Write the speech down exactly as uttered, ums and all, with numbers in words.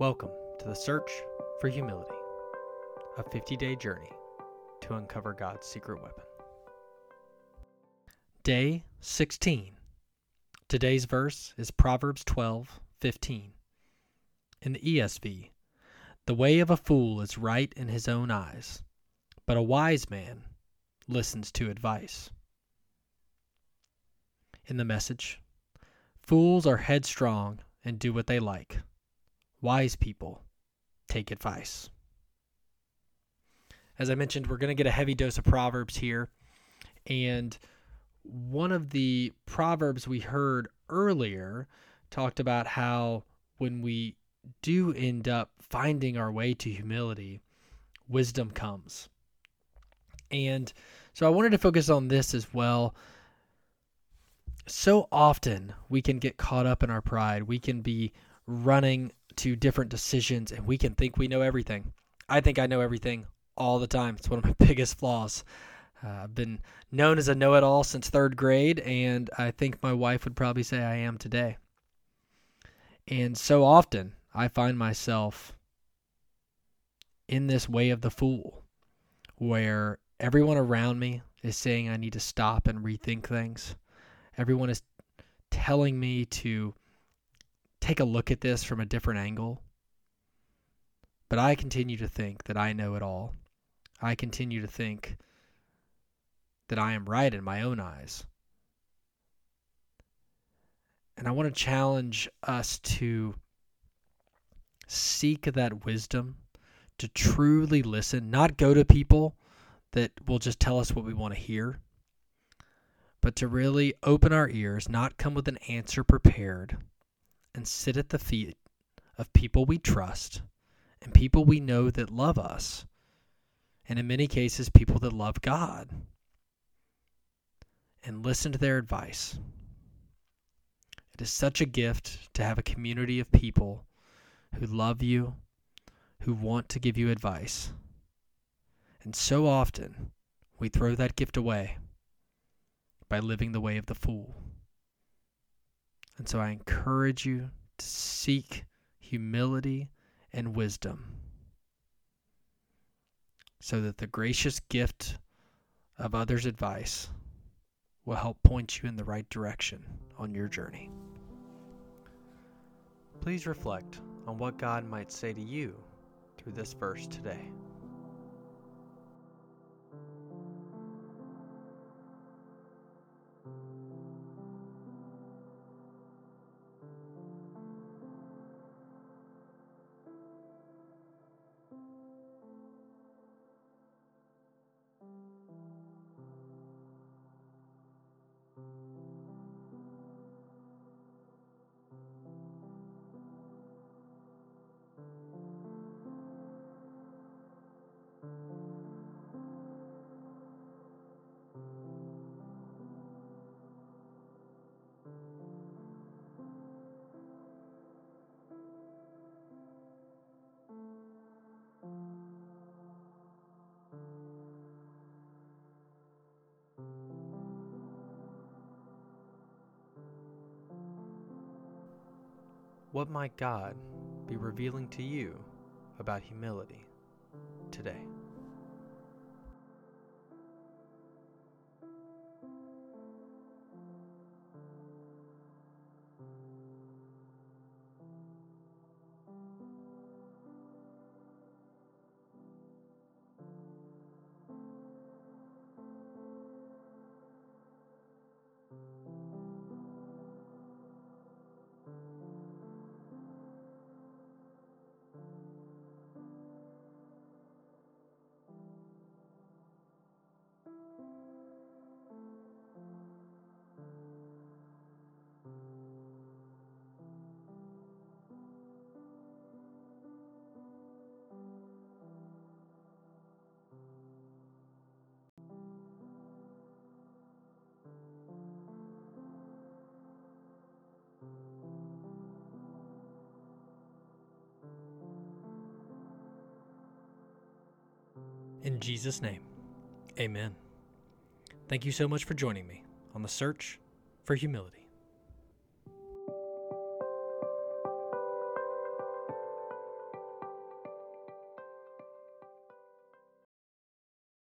Welcome to the Search for Humility, a fifty-day journey to uncover God's secret weapon. Day sixteen. Today's verse is Proverbs twelve fifteen. In the E S V, the way of a fool is right in his own eyes, but a wise man listens to advice. In the Message, fools are headstrong and do what they like. Wise people take advice. As I mentioned, we're going to get a heavy dose of Proverbs here. And one of the Proverbs we heard earlier talked about how when we do end up finding our way to humility, wisdom comes. And so I wanted to focus on this as well. So often we can get caught up in our pride. We can be running to different decisions, and we can think we know everything. I think I know everything all the time. It's one of my biggest flaws. Uh, I've been known as a know-it-all since third grade, and I think my wife would probably say I am today. And so often I find myself in this way of the fool, where everyone around me is saying I need to stop and rethink things. Everyone is telling me to take a look at this from a different angle. But I continue to think that I know it all. I continue to think that I am right in my own eyes. And I want to challenge us to seek that wisdom, to truly listen, not go to people that will just tell us what we want to hear, but to really open our ears, not come with an answer prepared, and sit at the feet of people we trust and people we know that love us, and in many cases, people that love God, and listen to their advice. It is such a gift to have a community of people who love you, who want to give you advice. And so often, we throw that gift away by living the way of the fool. And so I encourage you to seek humility and wisdom so that the gracious gift of others' advice will help point you in the right direction on your journey. Please reflect on what God might say to you through this verse today. What might God be revealing to you about humility today? In Jesus' name, amen. Thank you so much for joining me on the Search for Humility.